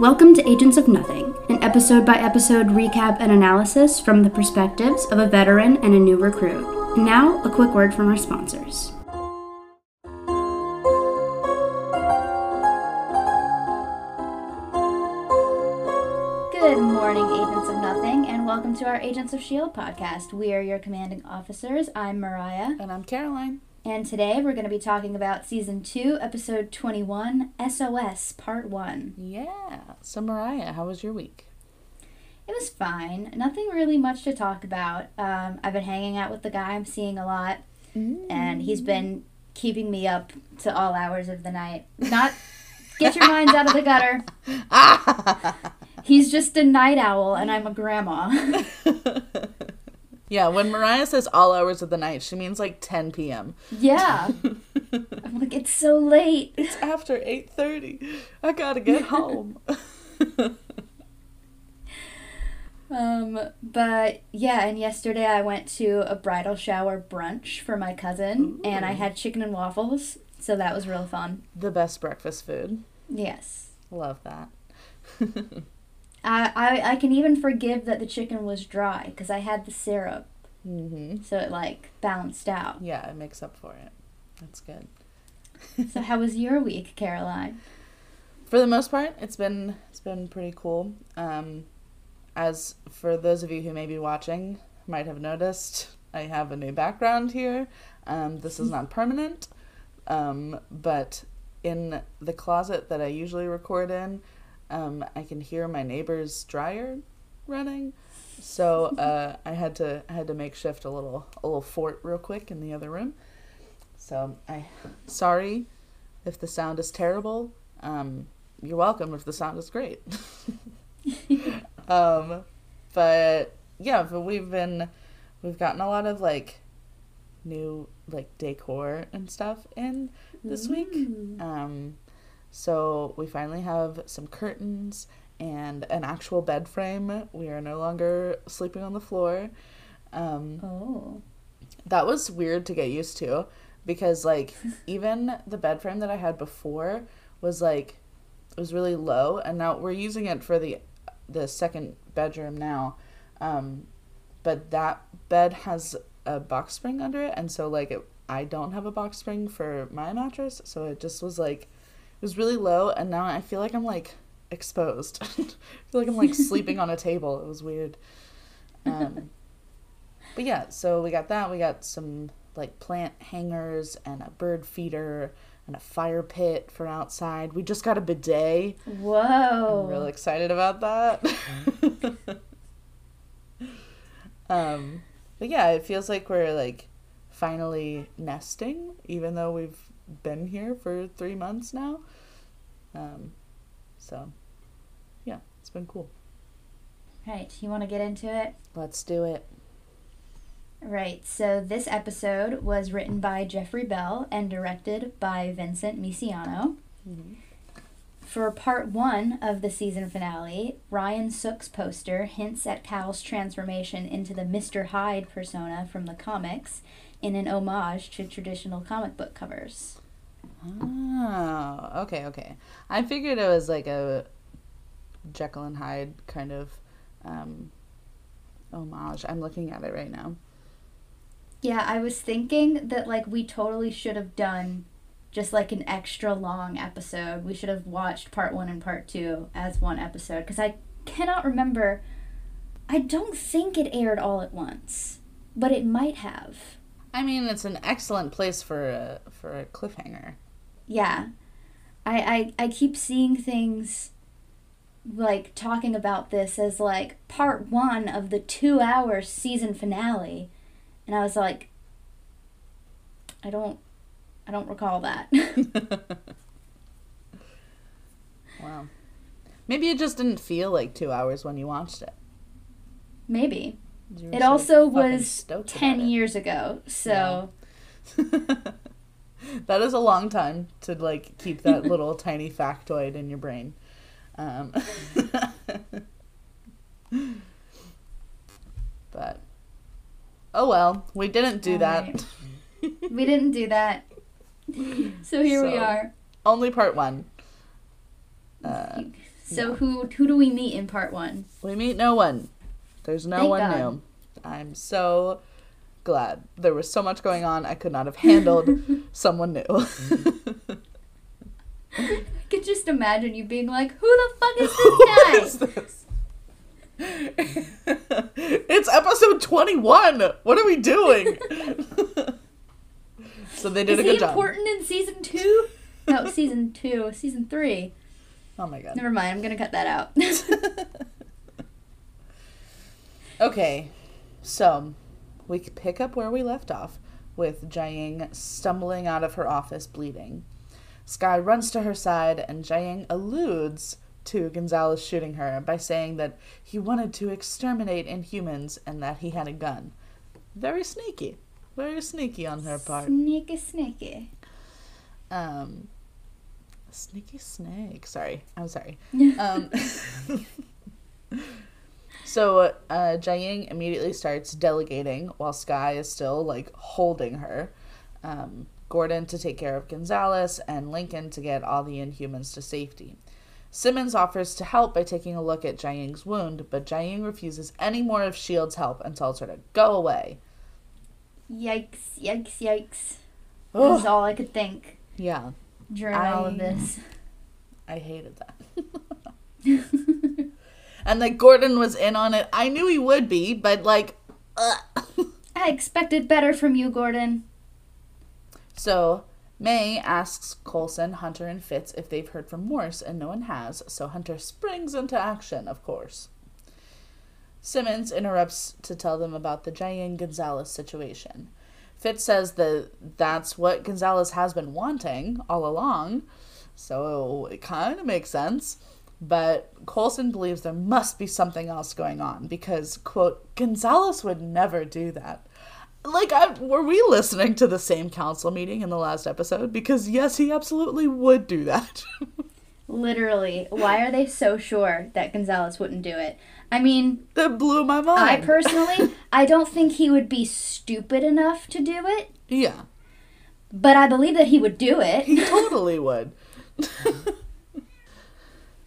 Welcome to Agents of Nothing, an episode-by-episode recap and analysis from the perspectives of a veteran and a new recruit. And now, a quick word from our sponsors. Good morning, Agents of Nothing, and welcome to our Agents of S.H.I.E.L.D. podcast. We are your commanding officers. I'm Mariah. And I'm Caroline. And today we're going to be talking about Season 2, Episode 21, SOS, Part 1. Yeah. So Mariah, how was your week? It was fine. Nothing really much to talk about. I've been hanging out with the guy I'm seeing a lot, and he's been keeping me up to all hours of the night. Not get your minds out of the gutter. He's just a night owl, and I'm a grandma. Yeah, when Mariah says all hours of the night, she means like 10 p.m. Yeah. I'm like, it's so late. It's after 8:30. I gotta get home. But yeah, and yesterday I went to a bridal shower brunch for my cousin, and I had chicken and waffles, so that was real fun. The best breakfast food. Yes. Love that. I can even forgive that the chicken was dry, because I had the syrup, so it, like, balanced out. Yeah, it makes up for it. That's good. So how was your week, Caroline? For the most part, it's been pretty cool. As for those of you who may be watching, might have noticed, I have a new background here. This is not permanent, but in the closet that I usually record in, I can hear my neighbor's dryer running, so I had to make shift a little fort real quick in the other room. So sorry if the sound is terrible. You're welcome if the sound is great. But yeah, but we've gotten a lot of like new like decor and stuff in this week. So we finally have some curtains and an actual bed frame. We are no longer sleeping on the floor. That was weird to get used to because, like, even the bed frame that I had before was, like, it was really low. And now we're using it for the second bedroom now. But that bed has a box spring under it. And so, like, I don't have a box spring for my mattress. So it just was, like... It was really low, and now I feel like I'm, like, exposed. I feel like I'm, like, sleeping on a table. It was weird. But, yeah, so we got that. We got some, like, plant hangers and a bird feeder and a fire pit for outside. We just got a bidet. Whoa. I'm real excited about that. But, yeah, it feels like we're, like, finally nesting, even though we've been here for 3 months now. So yeah, it's been cool. Right, you want to get into it? Let's do it. Right, so this episode was written by Jeffrey Bell and directed by Vincent Misiano. For part one of the season finale, Ryan Sook's poster hints at Cal's transformation into the Mr. Hyde persona from the comics in an homage to traditional comic book covers. Oh, okay. I figured it was like a Jekyll and Hyde kind of homage. I'm looking at it right now. Yeah, I was thinking that like we totally should have done just like an extra long episode. We should have watched part one and part two as one episode because I cannot remember. I don't think it aired all at once, but it might have. I mean, it's an excellent place for a cliffhanger. Yeah. I keep seeing things, like, talking about this as, like, part one of the 2-hour season finale. And I was like, I don't recall that. Wow. Maybe it just didn't feel like 2 hours when you watched it. Maybe. It also was 10 years ago, so... Yeah. That is a long time to, like, keep that little tiny factoid in your brain. But, oh well, we didn't do that. We didn't do that. So here we are. Only part one. So yeah. Who do we meet in part one? We meet no one. There's no Thank one God. New. I'm so glad. There was so much going on. I could not have handled someone new. I could just imagine you being like, who the fuck is this guy? What is this? It's episode 21. What are we doing? So they did is a good job. Is he important in season 2? No, season 2. Season 3. Oh my god. Never mind. I'm going to cut that out. Okay. So we pick up where we left off with Jiaying stumbling out of her office bleeding. Skye runs to her side and Jiaying alludes to Gonzalez shooting her by saying that he wanted to exterminate Inhumans and that he had a gun. Very sneaky. Very sneaky on her part. Sneaky, sneaky. Sneaky snake. Sorry. I'm sorry. So Jiaying immediately starts delegating while Skye is still, like, holding her. Gordon to take care of Gonzalez and Lincoln to get all the Inhumans to safety. Simmons offers to help by taking a look at Jiaying's wound, but Jiaying refuses any more of S.H.I.E.L.D.'s help and tells her to go away. Yikes, yikes, yikes. Oh. That's all I could think. Yeah. During all of this. I hated that. And like Gordon was in on it. I knew he would be, but like... I expected better from you, Gordon. So... May asks Coulson, Hunter, and Fitz if they've heard from Morse, and no one has, so Hunter springs into action, of course. Simmons interrupts to tell them about the Jiaying-Gonzalez situation. Fitz says that that's what Gonzalez has been wanting all along, so it kind of makes sense, but Coulson believes there must be something else going on because, quote, Gonzalez would never do that. Like, were we listening to the same council meeting in the last episode? Because, yes, he absolutely would do that. Literally. Why are they so sure that Gonzalez wouldn't do it? I mean... That blew my mind. I personally, I don't think he would be stupid enough to do it. Yeah. But I believe that he would do it. He totally would.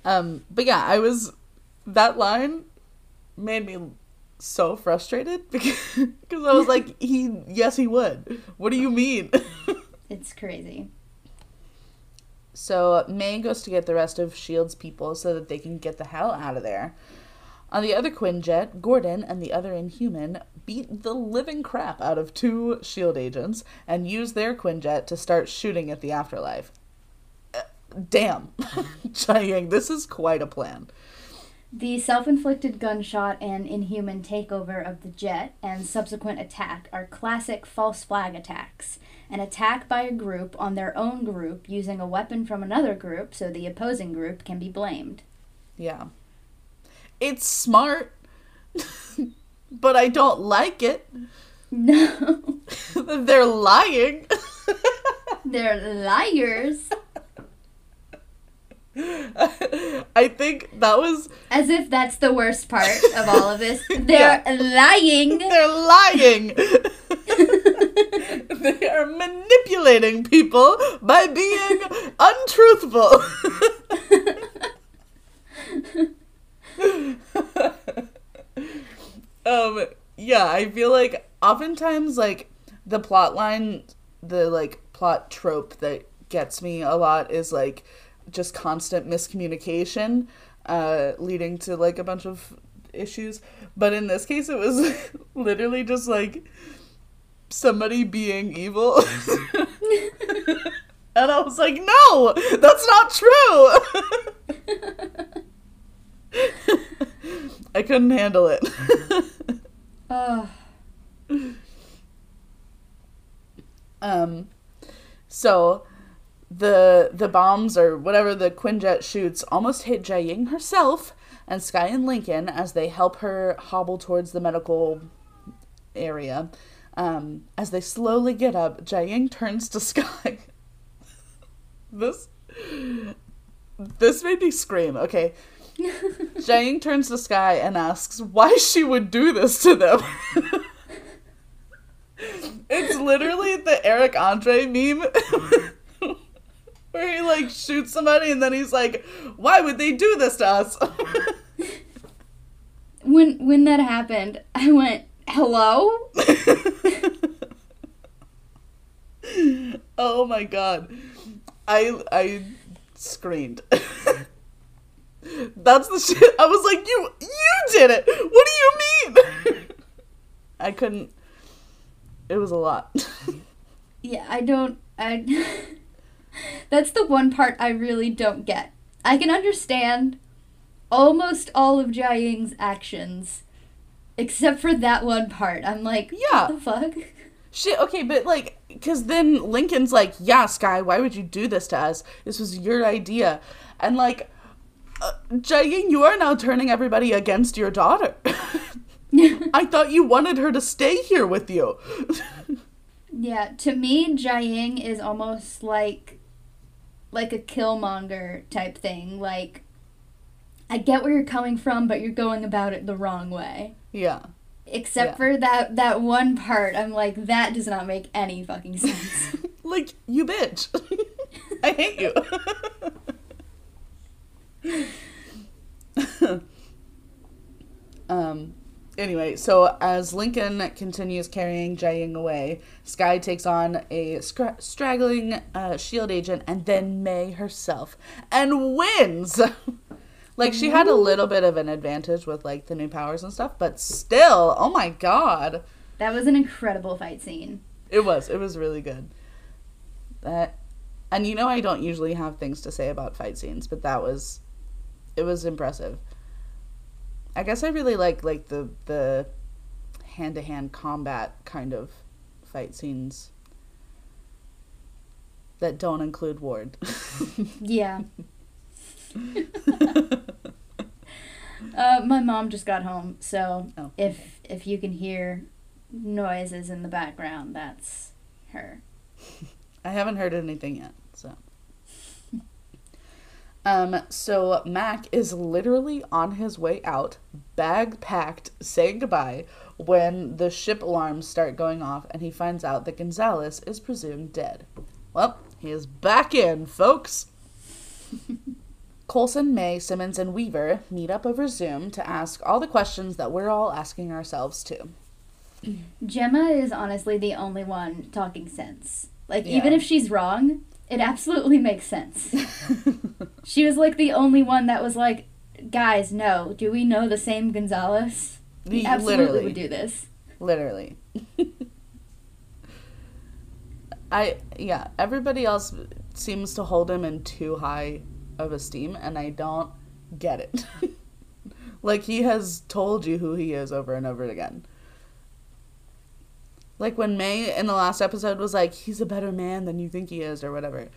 But, yeah, I was... That line made me... so frustrated because I was like, yes he would. What do you mean? It's crazy. So May goes to get the rest of S.H.I.E.L.D.'s people so that they can get the hell out of there. On the other Quinjet, Gordon and the other Inhuman beat the living crap out of 2 S.H.I.E.L.D. agents and use their Quinjet to start shooting at the afterlife. Damn. Jiaying, this is quite a plan. The self-inflicted gunshot and Inhuman takeover of the jet and subsequent attack are classic false flag attacks. An attack by a group on their own group using a weapon from another group so the opposing group can be blamed. Yeah. It's smart, but I don't like it. No. They're lying. They're liars. I think that was... As if that's the worst part of all of this. They're lying. They're lying. They are manipulating people by being untruthful. Yeah, I feel like oftentimes, like, the plot line, the, like, plot trope that gets me a lot is, like... just constant miscommunication leading to, like, a bunch of issues. But in this case, it was literally just, like, somebody being evil. And I was like, no! That's not true! I couldn't handle it. So... The bombs, or whatever the Quinjet shoots, almost hit Jiaying herself and Skye and Lincoln as they help her hobble towards the medical area. As they slowly get up, Jiaying turns to Skye. This made me scream. Okay. Jiaying turns to Skye and asks why she would do this to them. It's literally the Eric Andre meme. where he like shoots somebody and then he's like, why would they do this to us? When that happened, I went, hello? Oh my god. I screamed. That's the shit. I was like, you did it. What do you mean? I couldn't. It was a lot. Yeah, I don't. That's the one part I really don't get. I can understand almost all of Jiaying's actions, except for that one part. I'm like, yeah. What the fuck? Shit, okay, but, like, because then Lincoln's like, yeah, Skye, why would you do this to us? This was your idea. And, like, Jiaying, you are now turning everybody against your daughter. I thought you wanted her to stay here with you. Yeah, to me, Jiaying is almost like a Killmonger type thing. Like, I get where you're coming from, but you're going about it the wrong way. Yeah. Except for that one part, I'm like, that does not make any fucking sense. Like, you bitch. I hate you. Anyway, so as Lincoln continues carrying Jiaying away, Skye takes on a straggling S.H.I.E.L.D. agent and then May herself and wins. Like, she had a little bit of an advantage with, like, the new powers and stuff, but still, oh my god. That was an incredible fight scene. It was. It was really good. And you know I don't usually have things to say about fight scenes, but it was impressive. I guess I really like the hand-to-hand combat kind of fight scenes that don't include Ward. Yeah. My mom just got home, so if you can hear noises in the background, that's her. I haven't heard anything yet, so. So Mac is literally on his way out, bag packed, saying goodbye, when the ship alarms start going off and he finds out that Gonzalez is presumed dead. Well, he is back in, folks. Coulson, May, Simmons, and Weaver meet up over Zoom to ask all the questions that we're all asking ourselves, too. Gemma is honestly the only one talking sense. Like, even if she's wrong, it absolutely makes sense. She was, like, the only one that was like, guys, no, do we know the same Gonzalez? We absolutely would do this. Literally. Everybody else seems to hold him in too high of esteem, and I don't get it. Like, he has told you who he is over and over again. Like, when May in the last episode was like, he's a better man than you think he is, or whatever.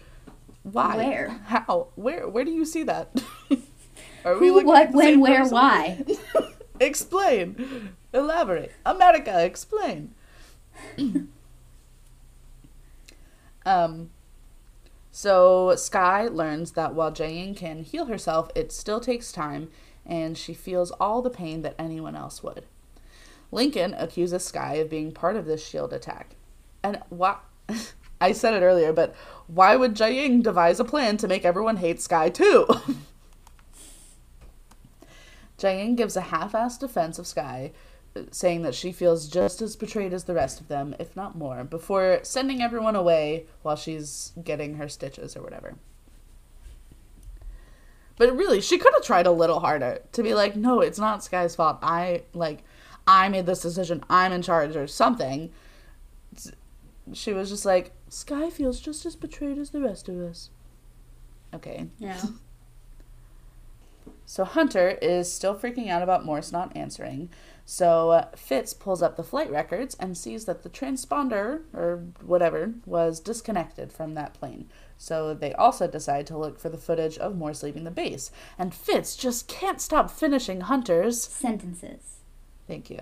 Why? Where? How? Where do you see that? Are we looking at the same person? Who, what, when, where, why? Explain. Elaborate. America, explain. So Skye learns that while Jiaying can heal herself, it still takes time, and she feels all the pain that anyone else would. Lincoln accuses Skye of being part of this S.H.I.E.L.D. attack. And I said it earlier, but why would Jiaying devise a plan to make everyone hate Skye too? Jiaying gives a half-assed defense of Skye, saying that she feels just as betrayed as the rest of them, if not more, before sending everyone away while she's getting her stitches or whatever. But really, she could have tried a little harder to be like, no, it's not Skye's fault. I made this decision. I'm in charge or something. She was just like, Skye feels just as betrayed as the rest of us. Okay. Yeah. So Hunter is still freaking out about Morse not answering. So Fitz pulls up the flight records and sees that the transponder, or whatever, was disconnected from that plane. So they also decide to look for the footage of Morse leaving the base. And Fitz just can't stop finishing Hunter's sentences. Thank you.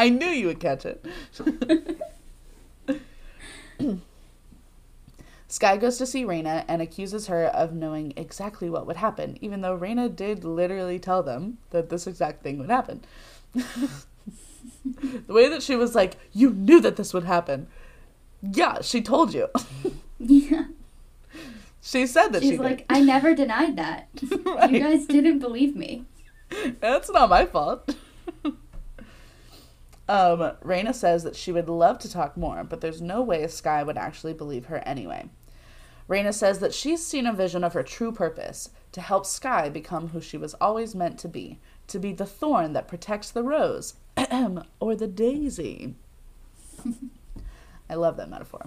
I knew you would catch it. Skye goes to see Raina and accuses her of knowing exactly what would happen, even though Raina did literally tell them that this exact thing would happen. The way that she was like, you knew that this would happen. Yeah, she told you. Yeah. She said that She's like, did. I never denied that. Right. You guys didn't believe me. That's not my fault. Raina says that she would love to talk more, but there's no way Skye would actually believe her anyway. Raina says that she's seen a vision of her true purpose, to help Skye become who she was always meant to be the thorn that protects the rose, or the daisy. I love that metaphor.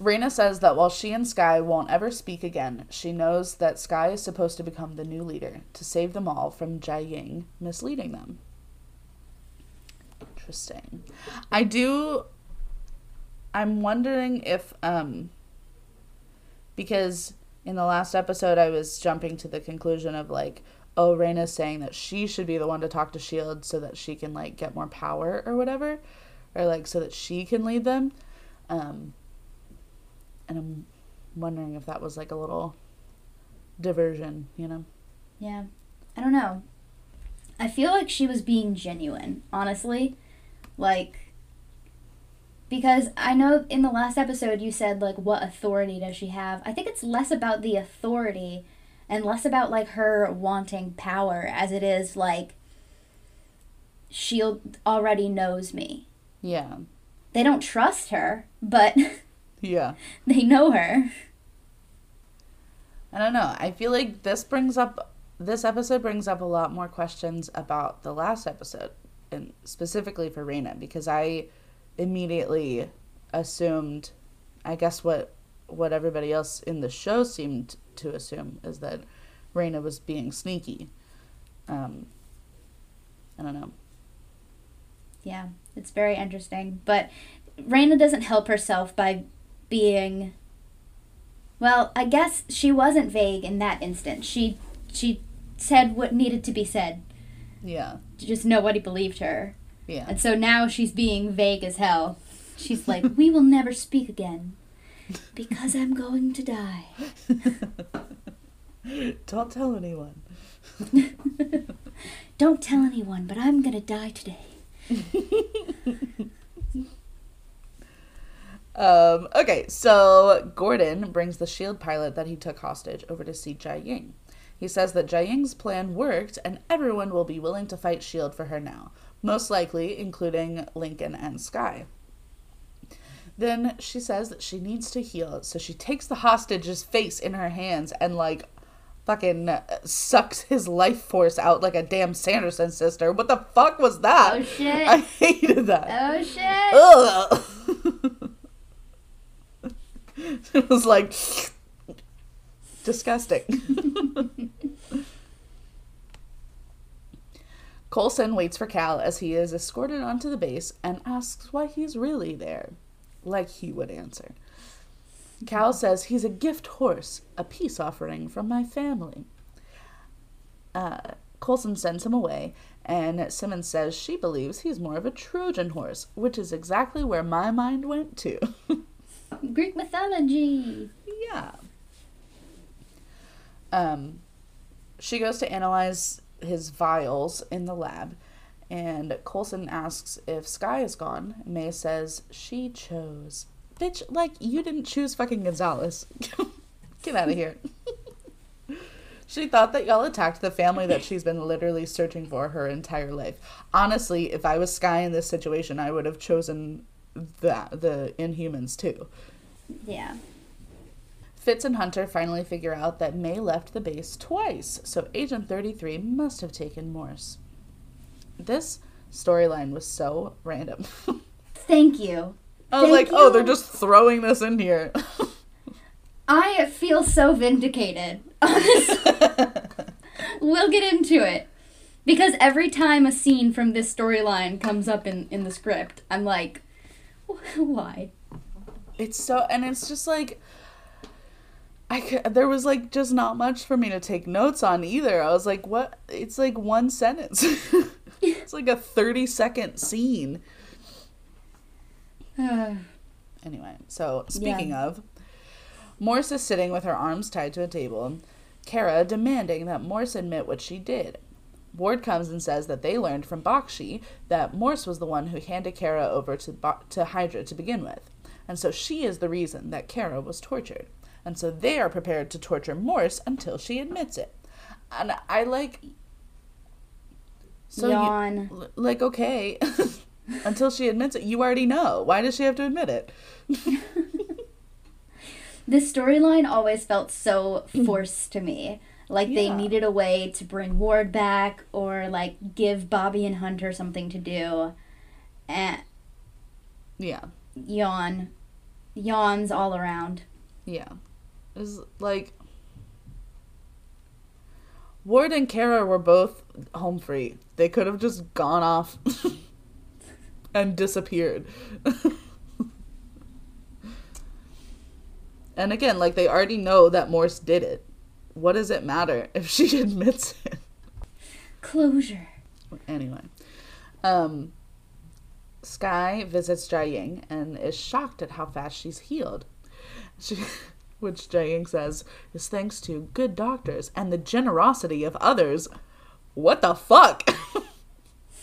Raina says that while she and Skye won't ever speak again, she knows that Skye is supposed to become the new leader, to save them all from Jiaying misleading them. Interesting. I'm wondering if, because in the last episode I was jumping to the conclusion of, like, oh, Raina's saying that she should be the one to talk to S.H.I.E.L.D. so that she can, like, get more power or whatever, or, like, so that she can lead them. And I'm wondering if that was, like, a little diversion, you know? Yeah. I don't know. I feel like she was being genuine, honestly. Like, because I know in the last episode you said, like, what authority does she have? I think it's less about the authority and less about, like, her wanting power as it is, like, S.H.I.E.L.D. already knows me. Yeah. They don't trust her, but... Yeah. They know her. I don't know. I feel like this episode brings up a lot more questions about the last episode, and specifically for Raina, because I immediately assumed, I guess what everybody else in the show seemed to assume, is that Raina was being sneaky. I don't know. Yeah, it's very interesting. But Raina doesn't help herself by being, well, I guess she wasn't vague in that instance. She said what needed to be said. Yeah. Just nobody believed her. Yeah. And so now she's being vague as hell. She's like, we will never speak again because I'm going to die. Don't tell anyone. Don't tell anyone, but I'm going to die today. Okay, so Gordon brings the S.H.I.E.L.D. pilot that he took hostage over to see Jiaying. He says that Jiaying's plan worked and everyone will be willing to fight S.H.I.E.L.D. for her now, most likely including Lincoln and Skye. Then she says that she needs to heal, so she takes the hostage's face in her hands and, like, fucking sucks his life force out like a damn Sanderson sister. What the fuck was that? Oh, shit. I hated that. Oh, shit. Ugh. It was like disgusting. Coulson waits for Cal as he is escorted onto the base and asks why he's really there, like he would answer. Cal says he's a gift horse, a peace offering from my family. Coulson sends him away, and Simmons says she believes he's more of a Trojan horse, which is exactly where my mind went to. Greek mythology. Yeah. She goes to analyze his vials in the lab, and Coulson asks if Skye is gone. May says she chose. Bitch, like, you didn't choose fucking Gonzalez. Get out of here. She thought that y'all attacked the family that she's been literally searching for her entire life. Honestly, if I was Skye in this situation, I would have chosen the Inhumans too. Yeah. Fitz and Hunter finally figure out that May left the base twice, so Agent 33 must have taken Morse. This storyline was so random. Thank you. I was like, oh, they're just throwing this in here. I feel so vindicated. Honestly. We'll get into it. Because every time a scene from this storyline comes up in the script, I'm like, why? It's so, and it's just like, there was like just not much for me to take notes on either. I was like, what? It's like one sentence. It's like a 30-second scene. Anyway, so speaking of, Morse is sitting with her arms tied to a table, Kara demanding that Morse admit what she did. Ward comes and says that they learned from Bakshi that Morse was the one who handed Kara over to Hydra to begin with. and so she is the reason that Kara was tortured. And so they are prepared to torture Morse until she admits it. And I like... So yawn. You, like, okay. Until she admits it, you already know. Why does she have to admit it? This storyline always felt so forced to me. Like, they needed a way to bring Ward back or, like, give Bobby and Hunter something to do. And yeah. Yawn. Yawns all around. Yeah. It's like... Ward and Kara were both home free. They could have just gone off and disappeared. And again, like, they already know that Morse did it. What does it matter if she admits it? Closure. Anyway. Skye visits Jiaying and is shocked at how fast she's healed. Which Jiaying says is thanks to good doctors and the generosity of others. What the fuck?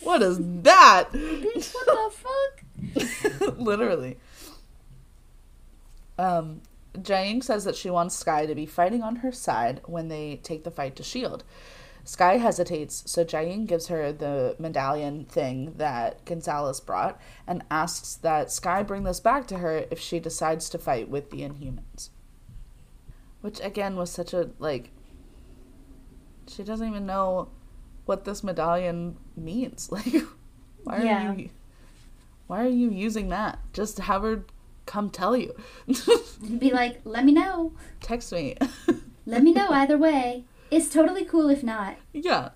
What is that? Bitch, what the fuck? Literally. Jiaying says that she wants Skye to be fighting on her side when they take the fight to S.H.I.E.L.D. Skye hesitates, so Jiaying gives her the medallion thing that Gonzalez brought and asks that Skye bring this back to her if she decides to fight with the Inhumans. Which, again, was such a, like, she doesn't even know what this medallion means. Like, why are you using that? Just have her come tell you. Be like, let me know. Text me. Let me know either way. It's totally cool if not. Yeah.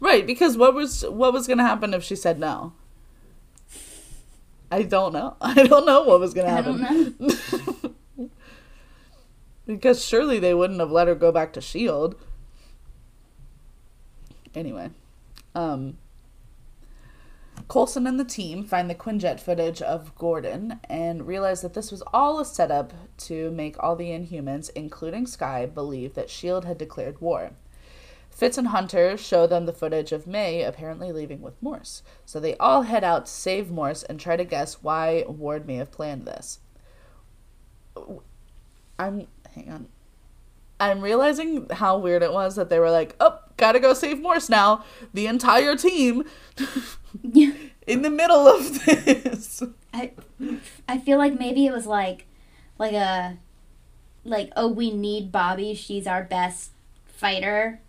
Right, because what was going to happen if she said no? I don't know. I don't know what was going to happen. I don't know. Because surely they wouldn't have let her go back to S.H.I.E.L.D. Anyway. Coulson and the team find the Quinjet footage of Gordon and realize that this was all a setup to make all the Inhumans, including Skye, believe that S.H.I.E.L.D. had declared war. Fitz and Hunter show them the footage of May apparently leaving with Morse. So they all head out to save Morse and try to guess why Ward may have planned this. I'm realizing how weird it was that they were like, oh, gotta go save Morse now. The entire team in the middle of this. I feel like maybe it was like, oh, we need Bobby. She's our best fighter.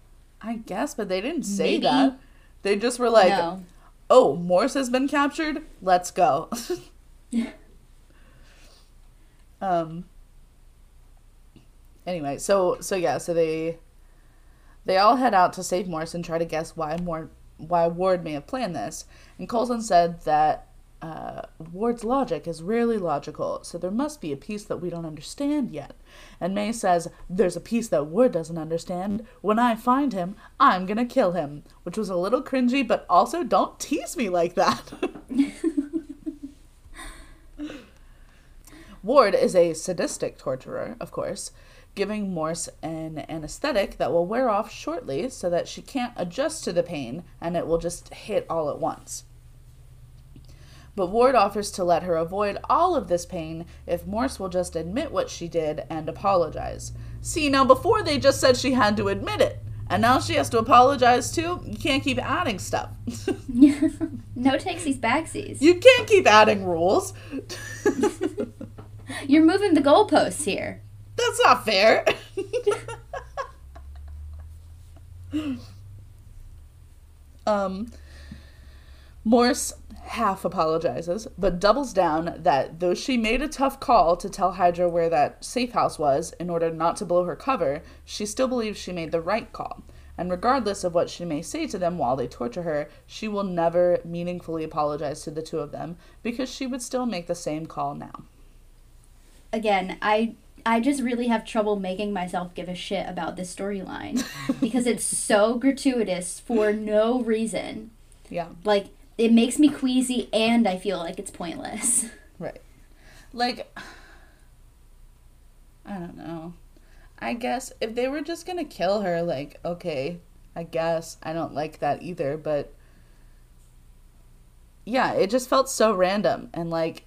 I guess, but they didn't say maybe. That. They just were like, no. Oh, Morse has been captured. Let's go. Anyway, so they all head out to save Morse and try to guess why Ward may have planned this. And Coulson said that Ward's logic is rarely logical, so there must be a piece that we don't understand yet. And May says, there's a piece that Ward doesn't understand. When I find him, I'm gonna kill him. Which was a little cringy, but also don't tease me like that. Ward is a sadistic torturer, of course, giving Morse an anesthetic that will wear off shortly so that she can't adjust to the pain and it will just hit all at once. But Ward offers to let her avoid all of this pain if Morse will just admit what she did and apologize. See, now before they just said she had to admit it, and now she has to apologize too? You can't keep adding stuff. No takesies backsies. You can't keep adding rules. You're moving the goalposts here. That's not fair. Morse half apologizes, but doubles down that though she made a tough call to tell Hydra where that safe house was in order not to blow her cover, she still believes she made the right call. And regardless of what she may say to them while they torture her, she will never meaningfully apologize to the two of them because she would still make the same call now. Again, I just really have trouble making myself give a shit about this storyline because it's so gratuitous for no reason. Yeah. Like, it makes me queasy and I feel like it's pointless. Right. Like, I don't know. I guess if they were just going to kill her, like, okay, I guess. I don't like that either, but yeah, it just felt so random and like,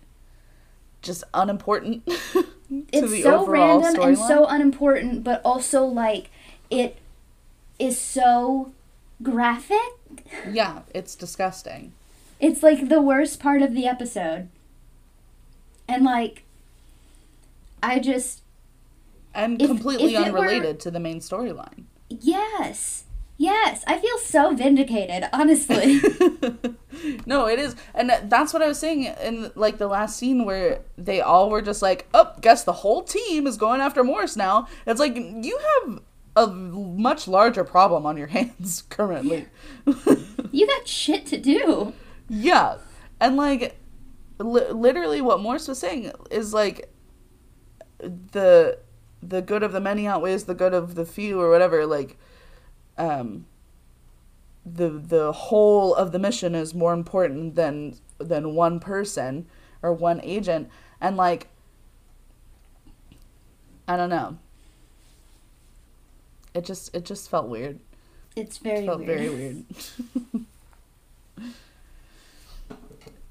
just unimportant to it's so random and so unimportant, but also, like, it is so graphic. Yeah, it's disgusting. It's, like, the worst part of the episode. And, like, I just... And completely unrelated to the main storyline. Yes. Yes. I feel so vindicated, honestly. No, it is. And that's what I was saying in, like, the last scene where they all were just like, oh, guess the whole team is going after Morse now. It's like, you have a much larger problem on your hands currently. Yeah. You got shit to do. Yeah. And, like, literally what Morse was saying is, like, the good of the many outweighs the good of the few or whatever. Like, the whole of the mission is more important than one person or one agent. And, like, I don't know. It just felt weird. It's very weird. It felt very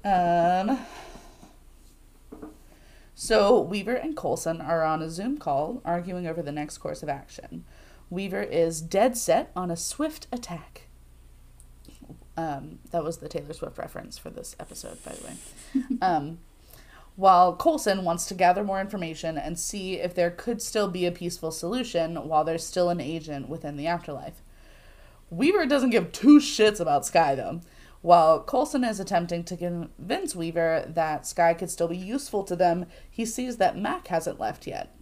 weird. So Weaver and Coulson are on a Zoom call arguing over the next course of action. Weaver is dead set on a swift attack. That was the Taylor Swift reference for this episode, by the way. While Coulson wants to gather more information and see if there could still be a peaceful solution while there's still an agent within the afterlife. Weaver doesn't give two shits about Skye, though. While Coulson is attempting to convince Weaver that Skye could still be useful to them, he sees that Mac hasn't left yet.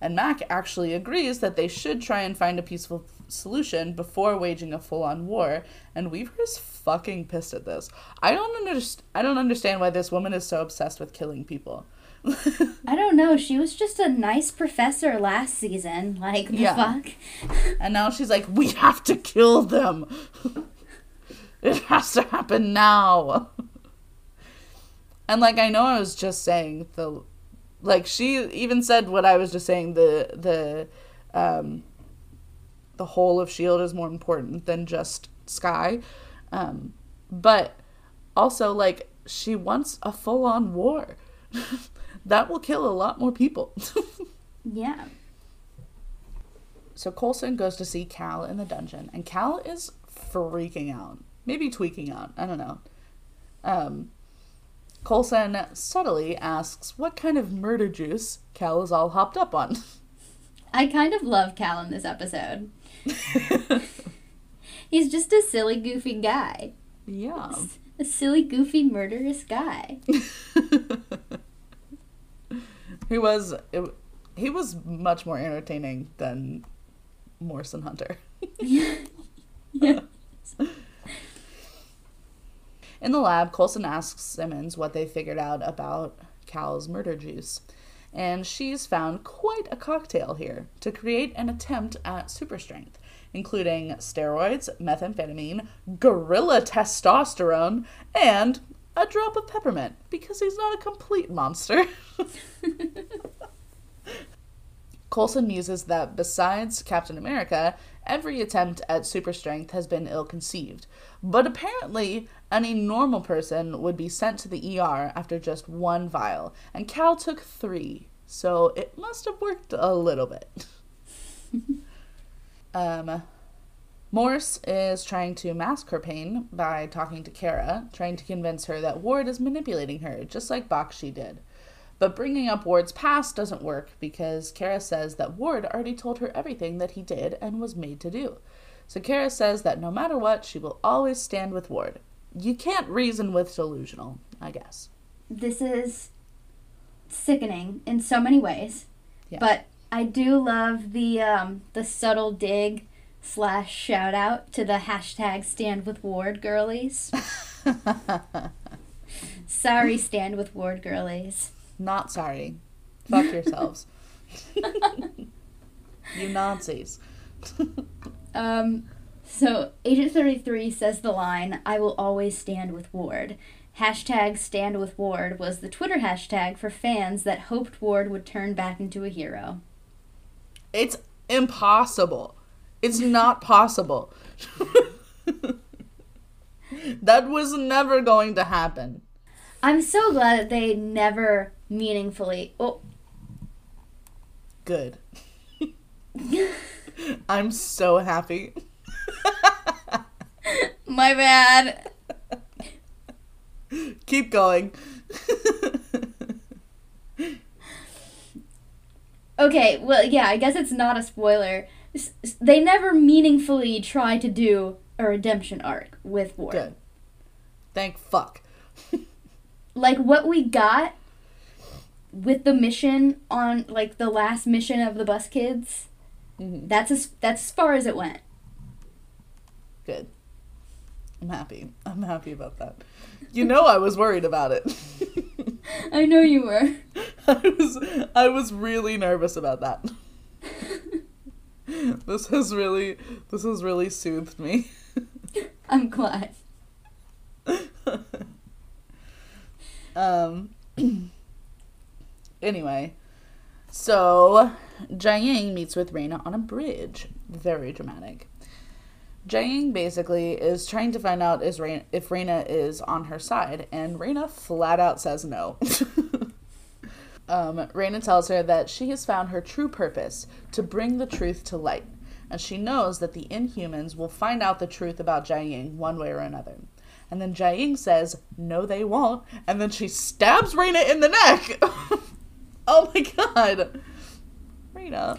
And Mac actually agrees that they should try and find a peaceful solution before waging a full-on war, and Weaver is fucking pissed at this. I don't understand why this woman is so obsessed with killing people. I don't know. She was just a nice professor last season. Like, the fuck? And now she's like, we have to kill them. It has to happen now. And, like, I know I was just saying the... Like, she even said what I was just saying, the whole of S.H.I.E.L.D. is more important than just Skye. But also, like, she wants a full-on war. That will kill a lot more people. Yeah. So Coulson goes to see Cal in the dungeon, and Cal is... freaking out, maybe tweaking out, I don't know. Coulson subtly asks what kind of murder juice Cal is all hopped up on. I kind of love Cal in this episode. He's just a silly, goofy guy. Yeah. A silly, goofy, murderous guy. He was much more entertaining than Morse and Hunter. Yeah. In the lab, Coulson asks Simmons what they figured out about Cal's murder juice, and she's found quite a cocktail here to create an attempt at super strength, including steroids, methamphetamine, gorilla testosterone, and a drop of peppermint, because he's not a complete monster. Coulson muses that besides Captain America, every attempt at super strength has been ill-conceived, but apparently any normal person would be sent to the ER after just one vial, and Cal took 3, so it must have worked a little bit. Morse is trying to mask her pain by talking to Kara, trying to convince her that Ward is manipulating her, just like Bakshi did. But bringing up Ward's past doesn't work because Kara says that Ward already told her everything that he did and was made to do. So Kara says that no matter what, she will always stand with Ward. You can't reason with delusional, I guess. This is sickening in so many ways. Yeah. But I do love the subtle dig / shout out to the hashtag stand with Ward girlies. Sorry, stand with Ward girlies. Not sorry. Fuck yourselves. You Nazis. So Agent 33 says the line, I will always stand with Ward. #StandWithWard was the Twitter hashtag for fans that hoped Ward would turn back into a hero. It's impossible. It's not possible. That was never going to happen. I'm so glad that they never meaningfully. Oh. Good. I'm so happy. My bad. Keep going. Okay, well, yeah, I guess it's not a spoiler. They never meaningfully try to do a redemption arc with Ward. Good. Thank fuck. Like, what we got with the mission on, like, the last mission of the bus kids, mm-hmm. That's as far as it went. Good. I'm happy. I'm happy about that. You know I was worried about it. I know you were. I was really nervous about that. This has really soothed me. I'm glad. Anyway, so Jiaying meets with Raina on a bridge. Very dramatic. Jiaying basically is trying to find out if Raina is on her side, and Raina flat out says no. Raina tells her that she has found her true purpose, to bring the truth to light, and she knows that the Inhumans will find out the truth about Jiaying one way or another. And then Jiaying says, no they won't, and then she stabs Raina in the neck! Oh my god! Raina.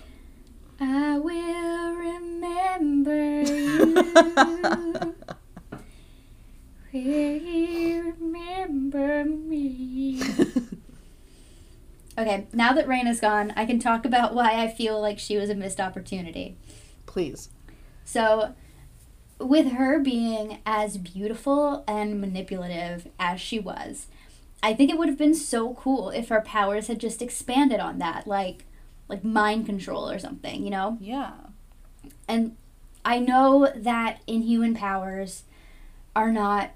I will remember you. Will you remember me? Okay, now that Raina's gone, I can talk about why I feel like she was a missed opportunity. Please. So, with her being as beautiful and manipulative as she was, I think it would have been so cool if her powers had just expanded on that, like mind control or something, you know? Yeah. And I know that Inhuman powers are not,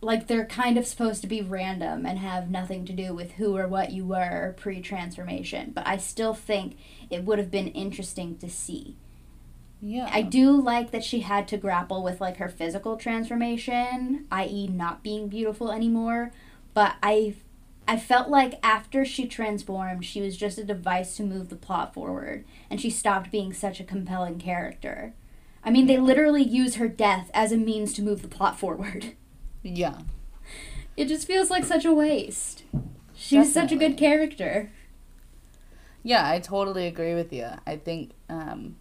like, they're kind of supposed to be random and have nothing to do with who or what you were pre-transformation, but I still think it would have been interesting to see. Yeah. I do like that she had to grapple with, like, her physical transformation, i.e. not being beautiful anymore, but I felt like after she transformed, she was just a device to move the plot forward, and she stopped being such a compelling character. I mean, they literally use her death as a means to move the plot forward. Yeah. It just feels like such a waste. She was such a good character. Yeah, I totally agree with you. I think, I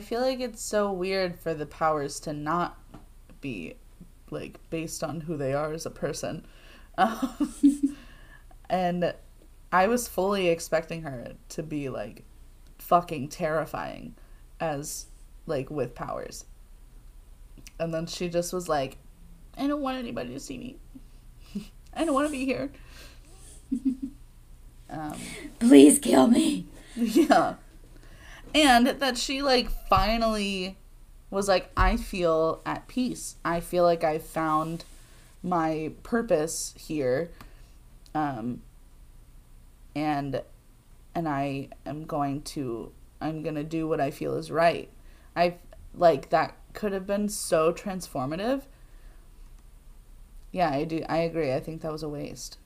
feel like it's so weird for the powers to not be, like, based on who they are as a person. And I was fully expecting her to be, like, fucking terrifying as, like, with powers. And then she just was like, I don't want anybody to see me. I don't want to be here. Please kill me. Yeah. And that she, like, finally was like, I feel at peace. I feel like I found my purpose here. And I am going to, I'm going to do what I feel is right. I, like, that could have been so transformative. Yeah, I do. I agree. I think that was a waste.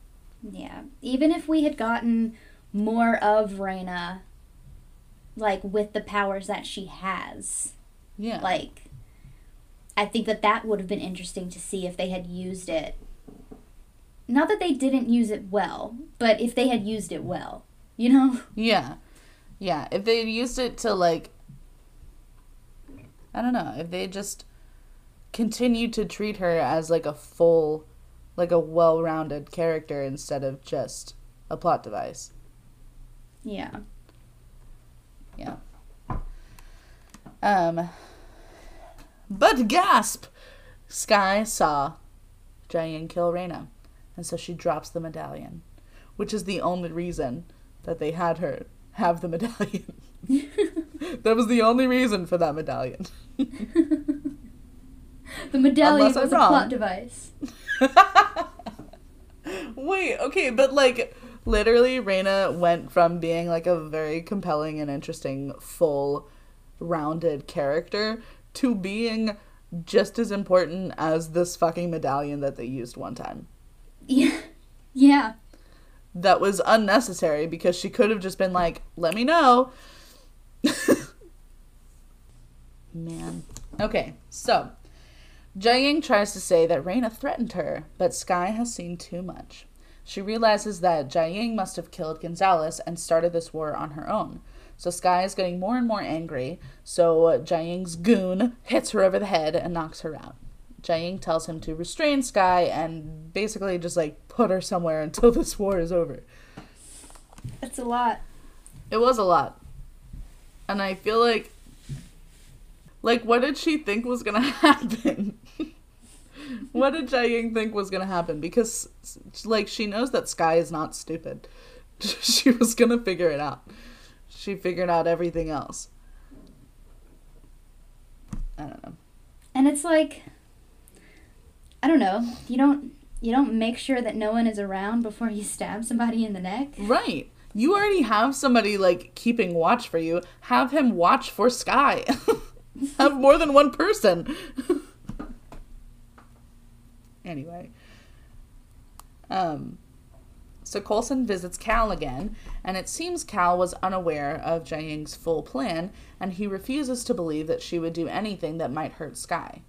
Yeah. Even if we had gotten more of Raina, like, with the powers that she has. Yeah. Like, I think that would have been interesting to see if they had used it. Not that they didn't use it well, but if they had used it well, you know? Yeah. Yeah. If they had used it to, like, I don't know. If they just continued to treat her as, like, a full, like, a well-rounded character instead of just a plot device. Yeah. Yeah. But gasp! Skye saw Jiaying kill Raina, and so she drops the medallion, which is the only reason that they had her have the medallion. That was the only reason for that medallion. The medallion was a plot device. Wait, okay, but, like, literally Raina went from being, like, a very compelling and interesting, full, rounded character to being just as important as this fucking medallion that they used one time. Yeah. That was unnecessary because she could have just been like, let me know. Man. Okay, so Jiaying tries to say that Raina threatened her, but Skye has seen too much. She realizes that Jiaying must have killed Gonzalez and started this war on her own. So Skye is getting more and more angry, so Jiaying's goon hits her over the head and knocks her out. Jiaying tells him to restrain Skye and basically just, like, put her somewhere until this war is over. That's a lot. It was a lot. And I feel like, what did she think was going to happen? What did Jiaying think was going to happen? Because, like, she knows that Skye is not stupid. She was going to figure it out. She figured out everything else. I don't know. And it's like, I don't know. You don't make sure that no one is around before you stab somebody in the neck. Right. You already have somebody, like, keeping watch for you. Have him watch for Skye. Have more than one person. Anyway. So Coulson visits Cal again, and it seems Cal was unaware of Jiaying's full plan, and he refuses to believe that she would do anything that might hurt Skye.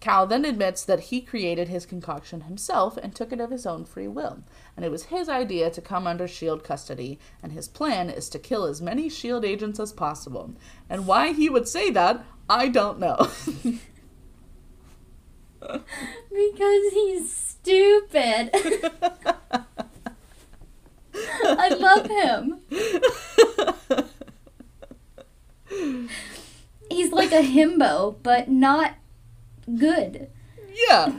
Cal then admits that he created his concoction himself and took it of his own free will, and it was his idea to come under S.H.I.E.L.D. custody, and his plan is to kill as many S.H.I.E.L.D. agents as possible. And why he would say that, I don't know. Because he's stupid. I love him. He's like a himbo, but not good. Yeah.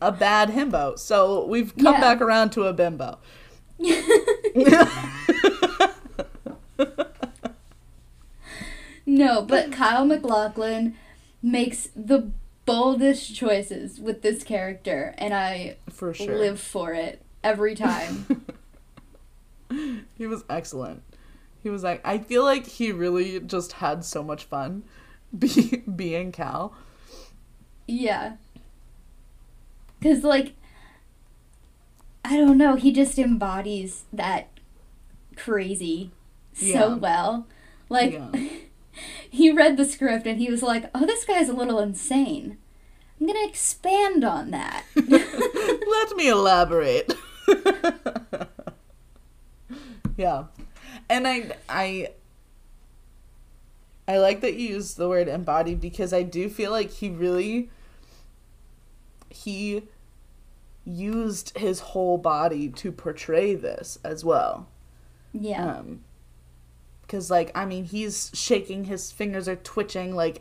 A bad himbo. So we've come back around to a bimbo. No, but Kyle MacLachlan makes the boldest choices with this character, and I for sure live for it every time. He was excellent. He was like, I feel like he really just had so much fun being Cal. Yeah. Because, like, I don't know, he just embodies that crazy so well. Like, he read the script and he was like, oh, this guy's a little insane. I'm going to expand on that. Let me elaborate. Yeah. And I like that you used the word embody, because I do feel like he used his whole body to portray this as well. Yeah. Because, like, I mean, he's shaking, his fingers are twitching, like,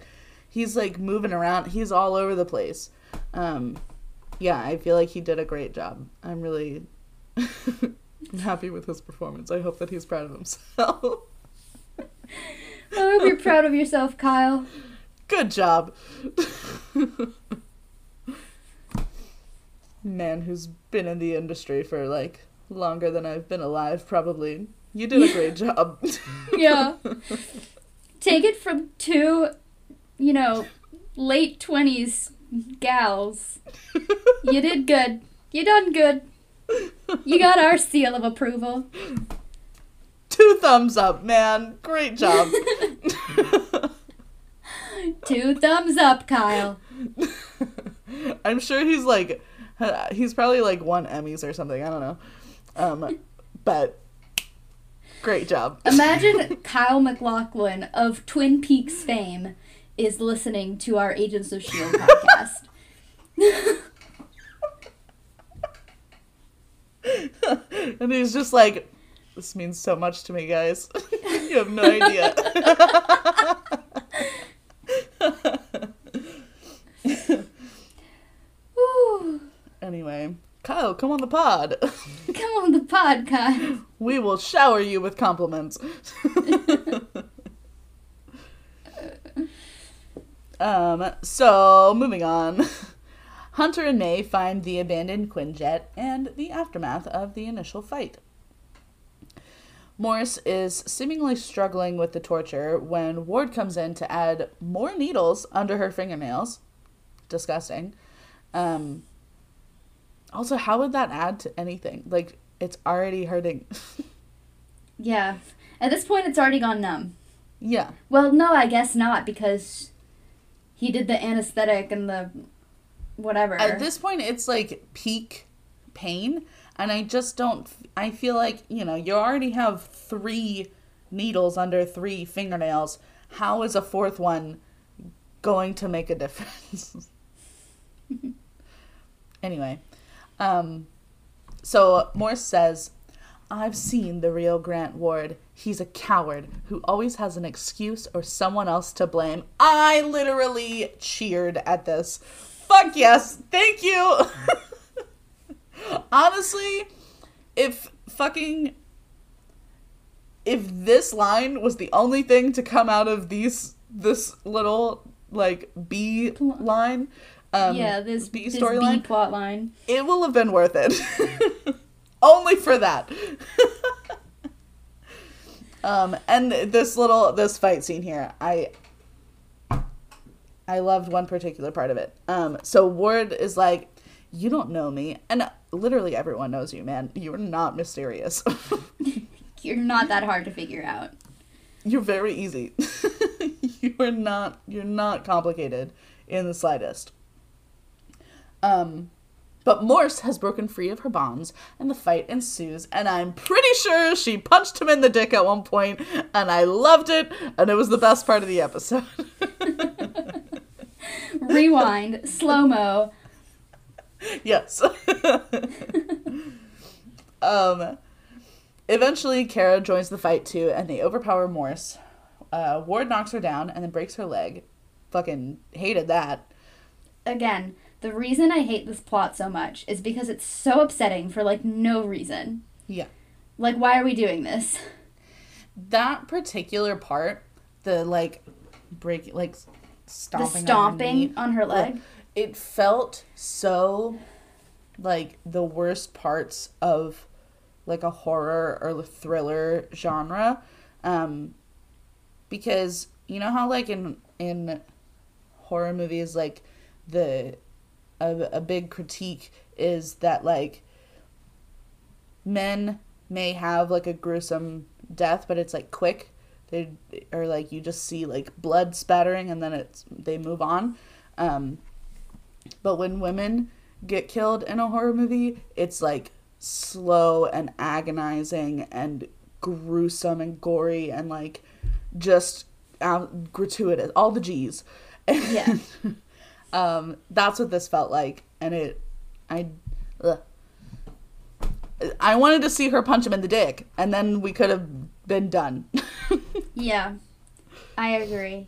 he's, like, moving around. He's all over the place. Yeah, I feel like he did a great job. I'm really happy with his performance. I hope that he's proud of himself. I hope you're proud of yourself, Kyle. Good job. Man who's been in the industry for, like, longer than I've been alive, probably. You did a great job. Yeah. Take it from two, you know, late 20s gals. You did good. You done good. You got our seal of approval. 2 thumbs up, man. Great job. 2 thumbs up, Kyle. I'm sure he's like, he's probably like won Emmys or something. I don't know. But great job. Imagine Kyle MacLachlan of Twin Peaks fame is listening to our Agents of S.H.I.E.L.D. podcast. And he's just like, this means so much to me, guys. You have no idea. Anyway, Kyle, come on the pod. Come on the pod, Kyle. We will shower you with compliments. So, moving on. Hunter and May find the abandoned Quinjet and the aftermath of the initial fight. Morse is seemingly struggling with the torture when Ward comes in to add more needles under her fingernails. Disgusting. Also, how would that add to anything? Like, it's already hurting. Yeah. At this point, it's already gone numb. Yeah. Well, no, I guess not, because he did the anesthetic and the whatever. At this point, it's like peak pain, and I just don't... I feel like, you know, you already have 3 needles under 3 fingernails. How is a 4th one going to make a difference? Anyway. So Morse says, "I've seen the real Grant Ward. He's a coward who always has an excuse or someone else to blame." I literally cheered at this. Fuck yes. Thank you. Honestly, if this line was the only thing to come out of this little, like, B line, this B storyline, plot line, it will have been worth it. Only for that. And this fight scene here, I loved one particular part of it. So Ward is like, "You don't know me," and literally everyone knows you, man. You're not mysterious. You're not that hard to figure out. You're very easy. You're not complicated in the slightest. But Morse has broken free of her bonds, and the fight ensues, and I'm pretty sure she punched him in the dick at one point, and I loved it, and it was the best part of the episode. Rewind. Slow-mo. Yes. Eventually, Kara joins the fight, too, and they overpower Morse. Ward knocks her down and then breaks her leg. Fucking hated that. Again, the reason I hate this plot so much is because it's so upsetting for, like, no reason. Yeah. Like, why are we doing this? That particular part, the, like, break, like, stomping on her leg. Like, it felt so, like, the worst parts of, like, a horror or thriller genre. Because, you know how, like, in horror movies, like, a big critique is that, like, men may have, like, a gruesome death, but it's, like, quick. They are, like, you just see, like, blood spattering, and then they move on. But when women get killed in a horror movie, it's, like, slow and agonizing and gruesome and gory and, like, just gratuitous. All the G's. Yeah. That's what this felt like. And I wanted to see her punch him in the dick, and then we could have been done. Yeah. I agree.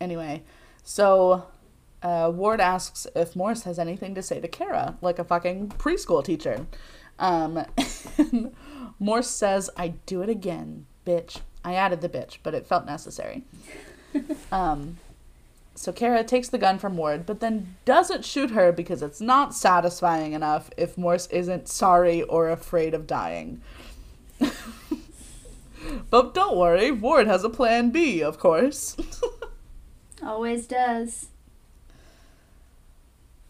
Anyway, so Ward asks if Morse has anything to say to Kara, like a fucking preschool teacher. Morse says, "I'd do it again, bitch." I added the bitch, but it felt necessary. So Kara takes the gun from Ward, but then doesn't shoot her because it's not satisfying enough if Morse isn't sorry or afraid of dying. But don't worry, Ward has a plan B, of course. Always does.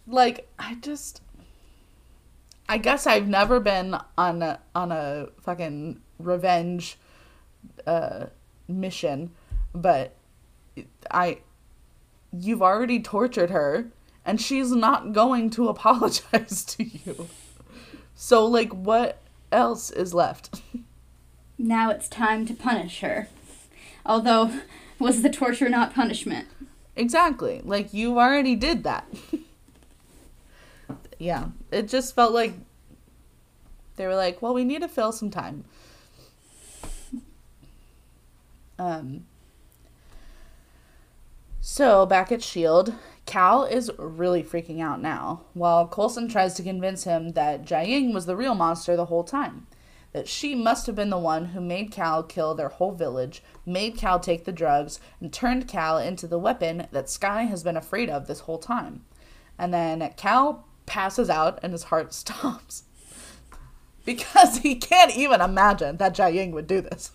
Like, I guess I've never been on a fucking revenge mission, but you've already tortured her, and she's not going to apologize to you. So, like, what else is left? Now it's time to punish her. Although, was the torture not punishment? Exactly. Like, you already did that. Yeah. It just felt like they were like, well, we need to fill some time. So, back at S.H.I.E.L.D., Cal is really freaking out now, while Coulson tries to convince him that Jiaying was the real monster the whole time. That she must have been the one who made Cal kill their whole village, made Cal take the drugs, and turned Cal into the weapon that Skye has been afraid of this whole time. And then Cal passes out and his heart stops. Because he can't even imagine that Jiaying would do this.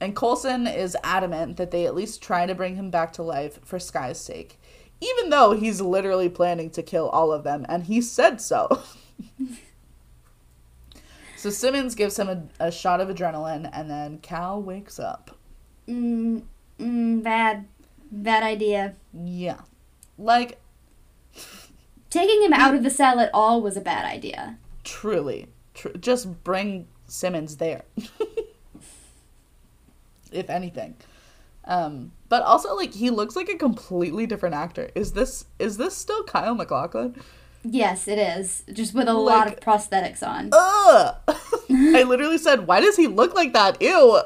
And Coulson is adamant that they at least try to bring him back to life for Skye's sake, even though he's literally planning to kill all of them, and he said so. So Simmons gives him a shot of adrenaline, and then Cal wakes up. Bad idea. Yeah. Like, taking him out of the cell at all was a bad idea. Truly. Just bring Simmons there. If anything. But also, like, he looks like a completely different actor. Is this still Kyle MacLachlan? Yes, it is. Just with a lot of prosthetics on. Ugh! I literally said, why does he look like that? Ew!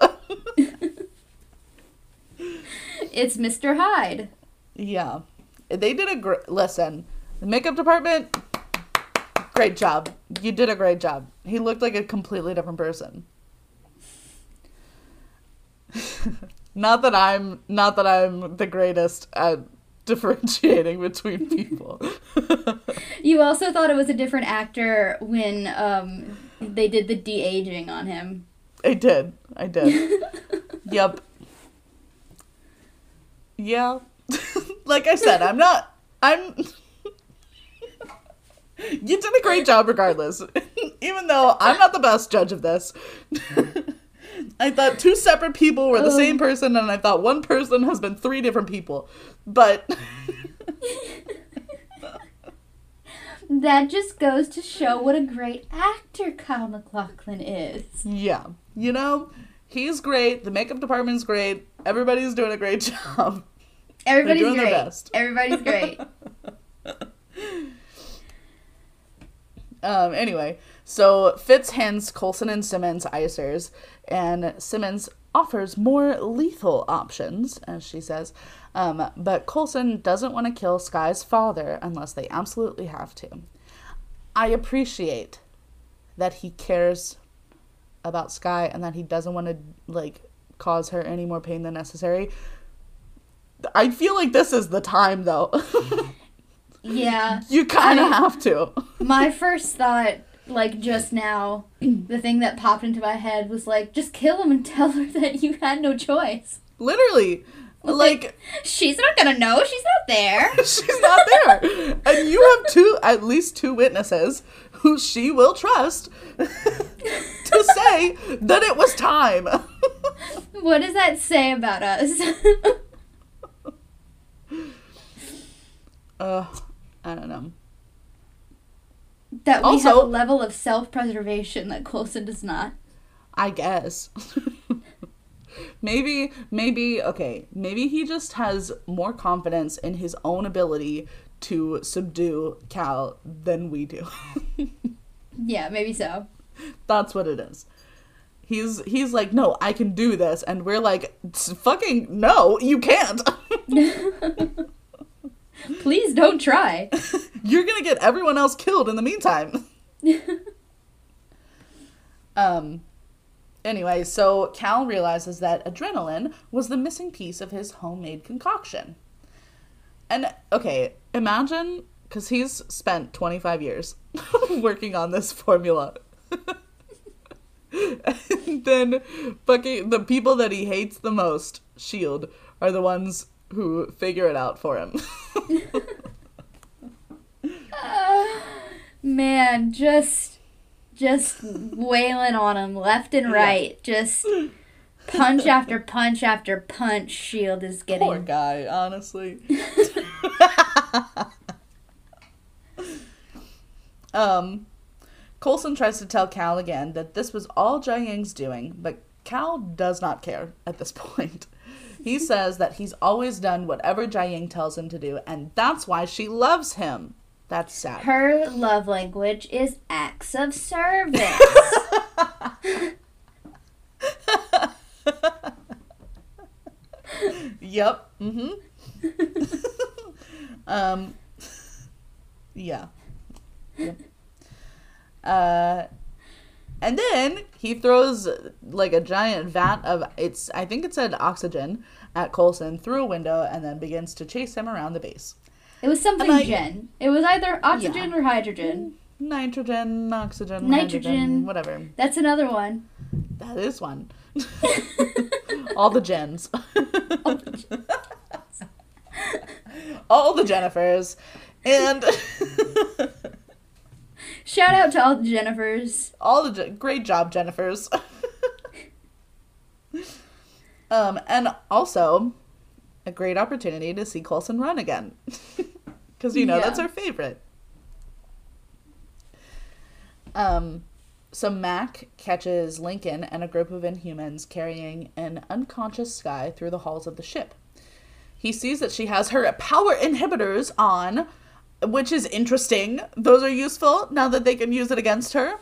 It's Mr. Hyde. Yeah. They did a great... Listen, the makeup department, great job. You did a great job. He looked like a completely different person. Not that I'm the greatest at differentiating between people. You also thought it was a different actor when they did the de-aging on him. I did. Yep. Yeah. Like I said, I'm you did a great job regardless. Even though I'm not the best judge of this. I thought two separate people were the same person, and I thought one person has been three different people. But that just goes to show what a great actor Kyle MacLachlan is. Yeah. You know, he's great. The makeup department's great. Everybody's doing a great job. Everybody's doing their best. Everybody's great. Anyway, so Fitz hands Coulson and Simmons icers, and Simmons offers more lethal options, as she says, but Coulson doesn't want to kill Skye's father unless they absolutely have to. I appreciate that he cares about Skye and that he doesn't want to, cause her any more pain than necessary. I feel like this is the time, though. Yeah. You kind of have to. My first thought, just now, the thing that popped into my head was, just kill him and tell her that you had no choice. Literally. She's not gonna know. She's not there. She's not there. And you have at least two witnesses who she will trust to say that it was time. What does that say about us? I don't know. That we also have a level of self-preservation that Coulson does not. I guess. Maybe he just has more confidence in his own ability to subdue Cal than we do. Yeah, maybe so. That's what it is. He's like, no, I can do this. And we're like, fucking no, you can't. Please don't try. You're going to get everyone else killed in the meantime. Anyway, so Cal realizes that adrenaline was the missing piece of his homemade concoction. And, okay, imagine, because he's spent 25 years working on this formula. And then fucking the people that he hates the most, S.H.I.E.L.D., are the ones who figure it out for him. Man, just wailing on him left and right. Yeah. Just punch after punch after punch. S.H.I.E.L.D. is getting. Poor guy, honestly. Coulson tries to tell Cal again that this was all Jiaying's doing, but Cal does not care at this point. He says that he's always done whatever Jiaying tells him to do, and that's why she loves him. That's sad. Her love language is acts of service. Yep. Mm-hmm. Yeah. Yep. And then he throws, a giant vat of, I think it said oxygen, at Coulson through a window and then begins to chase him around the base. It was something gen. It was either oxygen or hydrogen. Nitrogen, oxygen, nitrogen, whatever. That's another one. That is one. All the Jens. All the Jennifers. And shout out to all the Jennifers. All the great job, Jennifers. And also a great opportunity to see Coulson run again, because you know that's our favorite. So Mac catches Lincoln and a group of Inhumans carrying an unconscious Skye through the halls of the ship. He sees that she has her power inhibitors on, which is interesting. Those are useful now that they can use it against her.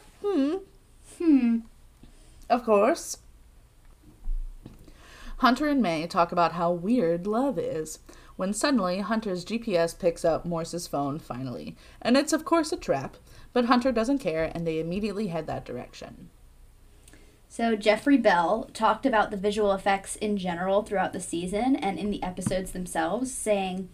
Of course. Hunter and May talk about how weird love is, when suddenly Hunter's GPS picks up Morse's phone finally. And it's of course a trap, but Hunter doesn't care and they immediately head that direction. So Jeffrey Bell talked about the visual effects in general throughout the season and in the episodes themselves, saying,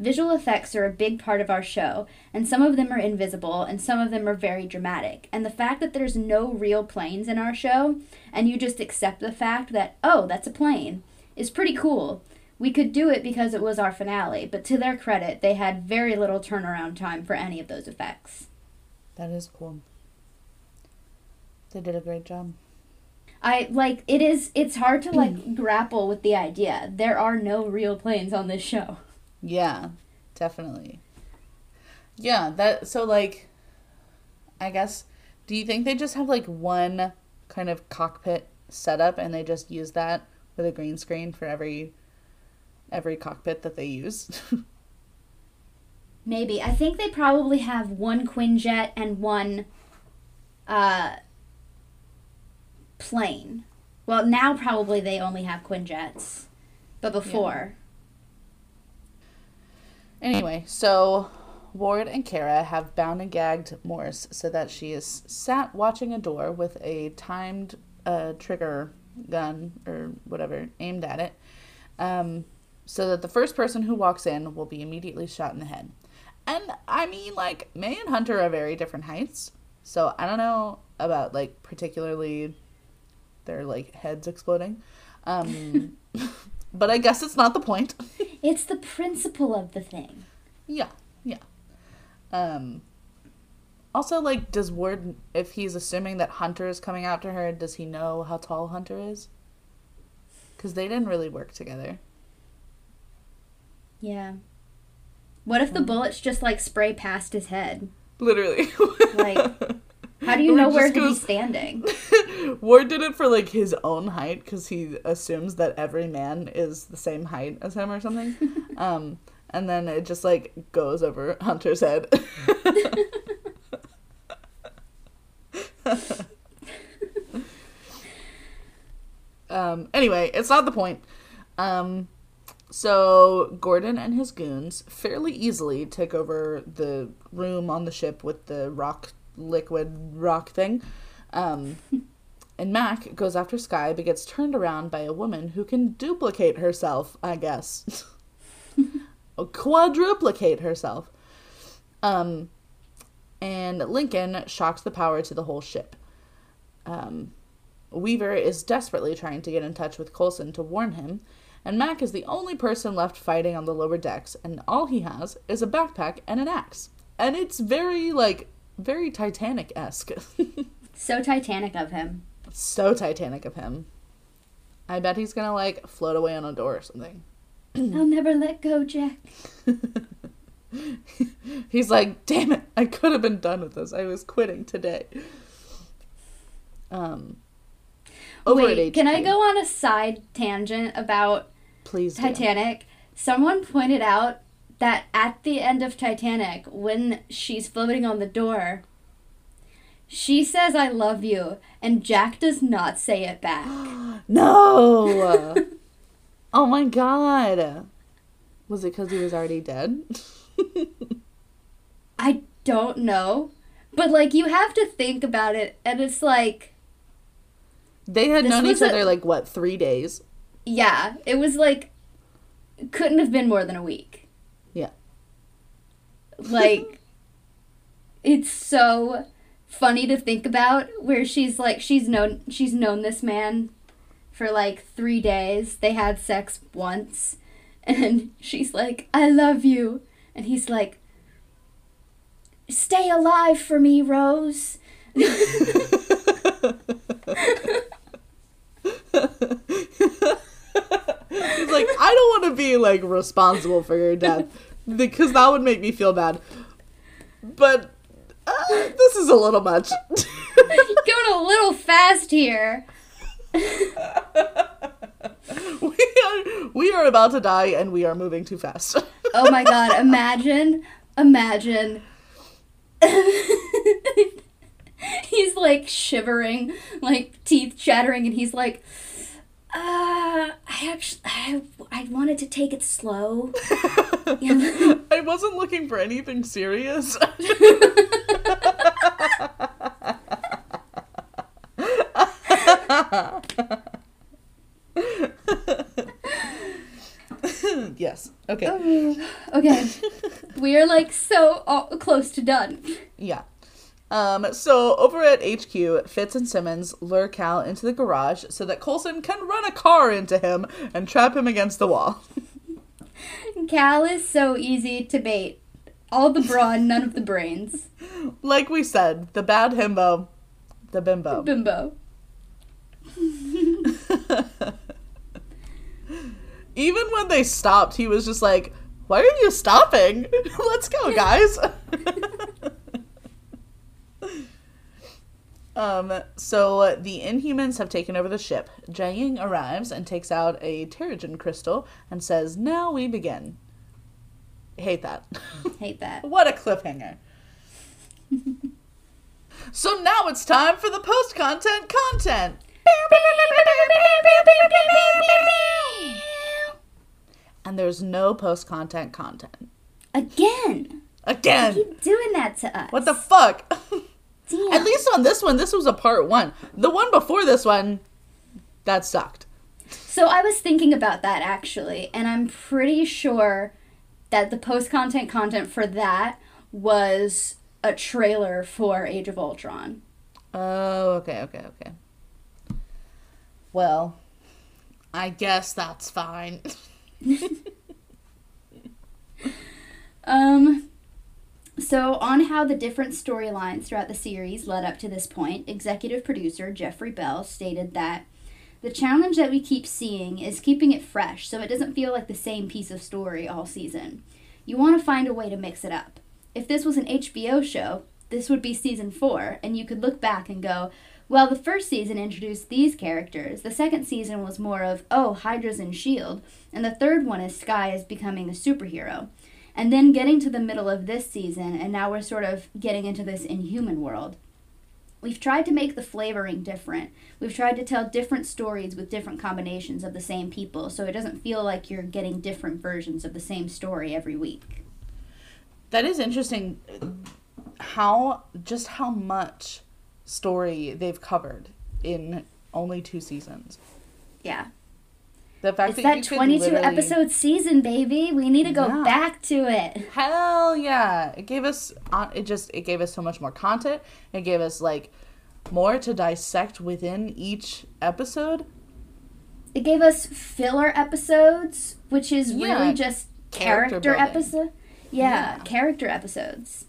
"Visual effects are a big part of our show, and some of them are invisible, and some of them are very dramatic. And the fact that there's no real planes in our show, and you just accept the fact that, oh, that's a plane, is pretty cool. We could do it because it was our finale, but to their credit, they had very little turnaround time for any of those effects." That is cool. They did a great job. It's hard to, grapple with the idea. There are no real planes on this show. Yeah, definitely. Yeah, I guess, do you think they just have, one kind of cockpit setup and they just use that with a green screen for every cockpit that they use? Maybe. I think they probably have one Quinjet and one plane. Well, now probably they only have Quinjets, but before... Yeah. Anyway, so Ward and Kara have bound and gagged Morse so that she is sat watching a door with a timed trigger gun or whatever aimed at it, so that the first person who walks in will be immediately shot in the head. And, I mean, May and Hunter are very different heights, so I don't know about, particularly their, heads exploding. But I guess it's not the point. It's the principle of the thing. Yeah. Also, does Ward, if he's assuming that Hunter is coming out to her, does he know how tall Hunter is? Because they didn't really work together. Yeah. What if the bullets just, spray past his head? Literally. How do you know where he's standing? Ward did it for, his own height, because he assumes that every man is the same height as him or something. And then it just, goes over Hunter's head. Anyway, it's not the point. So Gordon and his goons fairly easily take over the room on the ship with the liquid rock thing. And Mac goes after Skye but gets turned around by a woman who can duplicate herself, I guess. Quadruplicate herself. And Lincoln shocks the power to the whole ship. Weaver is desperately trying to get in touch with Coulson to warn him, and Mac is the only person left fighting on the lower decks, and all he has is a backpack and an axe. And it's very, very Titanic-esque. So Titanic of him. I bet he's gonna, float away on a door or something. I'll never let go, Jack. He's damn it, I could have been done with this. I was quitting today. Can I go on a side tangent about Titanic? Do. Someone pointed out that at the end of Titanic, when she's floating on the door, she says, "I love you," and Jack does not say it back. No! Oh my god. Was it because he was already dead? I don't know. But, you have to think about it, and it's They had known each other, 3 days? Yeah. It was, couldn't have been more than a week. It's so funny to think about where she's known this man for like 3 days. They had sex once. And she's like, I love you. And he's like, stay alive for me, Rose. He's like, I don't want to be like responsible for your death because that would make me feel bad. But this is a little much. Going a little fast here. We are about to die and we are moving too fast. Oh my god, imagine. He's like shivering, like teeth chattering, and he's like, I wanted to take it slow. Yeah. I wasn't looking for anything serious. Yes. Okay. Okay. We are like so close to done. Yeah. So over at HQ, Fitz and Simmons lure Cal into the garage so that Coulson can run a car into him and trap him against the wall. Cal is so easy to bait. All the brawn, none of the brains. Like we said, the bad himbo, the bimbo. Even when they stopped, he was just like, why are you stopping? Let's go, guys. So the Inhumans have taken over the ship. Jiaying arrives and takes out a Terrigen crystal and says, now we begin. Hate that. Hate that. What a cliffhanger. So now it's time for the post-content content. And there's no post-content content. Again! I keep doing that to us. What the fuck? Damn. At least on this one, this was a part one. The one before this one, that sucked. So I was thinking about that, actually, and I'm pretty sure that the post-content content for that was a trailer for Age of Ultron. Oh, okay. Well, I guess that's fine. So on how the different storylines throughout the series led up to this point, executive producer Jeffrey Bell stated that the challenge that we keep seeing is keeping it fresh so it doesn't feel like the same piece of story all season. You want to find a way to mix it up. If this was an HBO show, this would be season 4, and you could look back and go, well, the first season introduced these characters, the second season was more of, oh, Hydra's in S.H.I.E.L.D., and the third one is Skye is becoming a superhero. And then getting to the middle of this season, and now we're sort of getting into this Inhuman world. We've tried to make the flavoring different. We've tried to tell different stories with different combinations of the same people, so it doesn't feel like you're getting different versions of the same story every week. That is interesting, how much story they've covered in only 2 seasons. Yeah. The fact that it's that 22-episode season, baby. We need to go back to it. Hell yeah. It gave us so much more content. It gave us like more to dissect within each episode. It gave us filler episodes, which is really just character episode. Yeah, character episodes.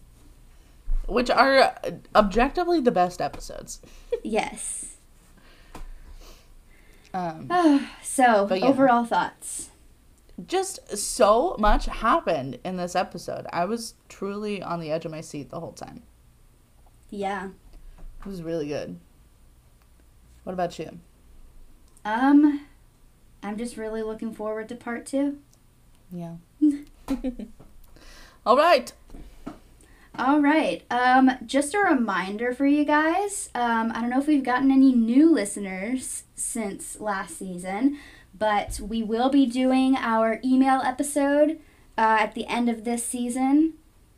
Which are objectively the best episodes. Yes. Overall thoughts. Just so much happened in this episode. I was truly on the edge of my seat the whole time. Yeah. It was really good. What about you? I'm just really looking forward to part 2. Yeah. All right. Just a reminder for you guys. I don't know if we've gotten any new listeners since last season, but we will be doing our email episode at the end of this season.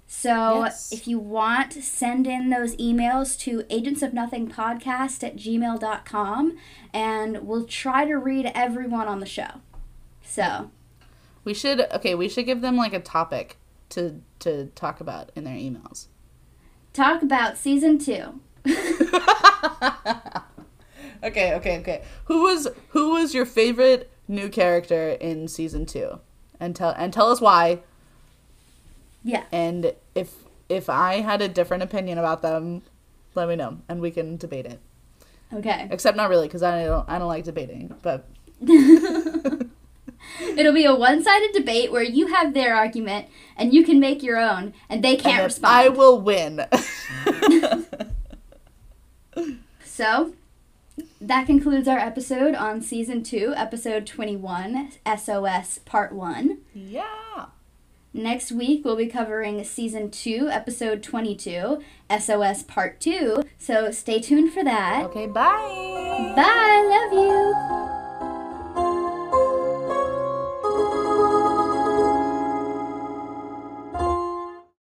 So if you want, send in those emails to agentsofnothingpodcast@gmail.com, and we'll try to read everyone on the show. So we should give them like a topic to talk about in their emails. Talk about season 2. Okay. Who was your favorite new character in season 2? And tell us why. Yeah. And if I had a different opinion about them, let me know and we can debate it. Okay. Except not really, because I don't like debating, but it'll be a one-sided debate where you have their argument and you can make your own and they can't respond. I will win. So, that concludes our episode on season 2, episode 21, SOS Part 1. Yeah. Next week, we'll be covering season 2, episode 22, SOS Part 2. So, stay tuned for that. Okay, bye. Bye. Love you.